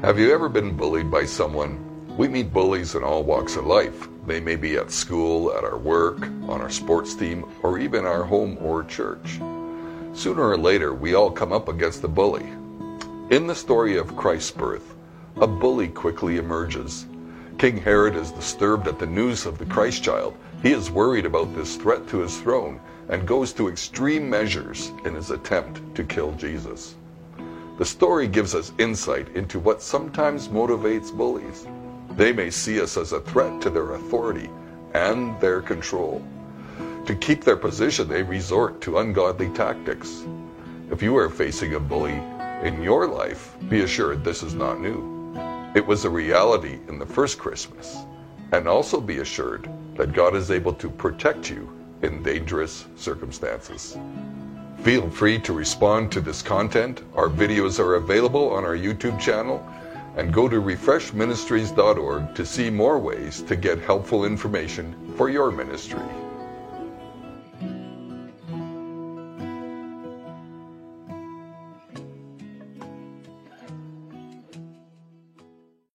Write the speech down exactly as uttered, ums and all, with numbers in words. Have you ever been bullied by someone? We meet bullies in all walks of life. They may be at school, at our work, on our sports team, or even our home or church. Sooner or later, we all come up against a bully. In the story of Christ's birth, a bully quickly emerges. King Herod is disturbed at the news of the Christ child. He is worried about this threat to his throne and goes to extreme measures in his attempt to kill Jesus. The story gives us insight into what sometimes motivates bullies. They may see us as a threat to their authority and their control. To keep their position, they resort to ungodly tactics. If you are facing a bully in your life, be assured this is not new. It was a reality in the first Christmas, and also be assured that God is able to protect you in dangerous circumstances. Feel free to respond to this content. Our videos are available on our YouTube channel, and go to refresh ministries dot org to see more ways to get helpful information for your ministry.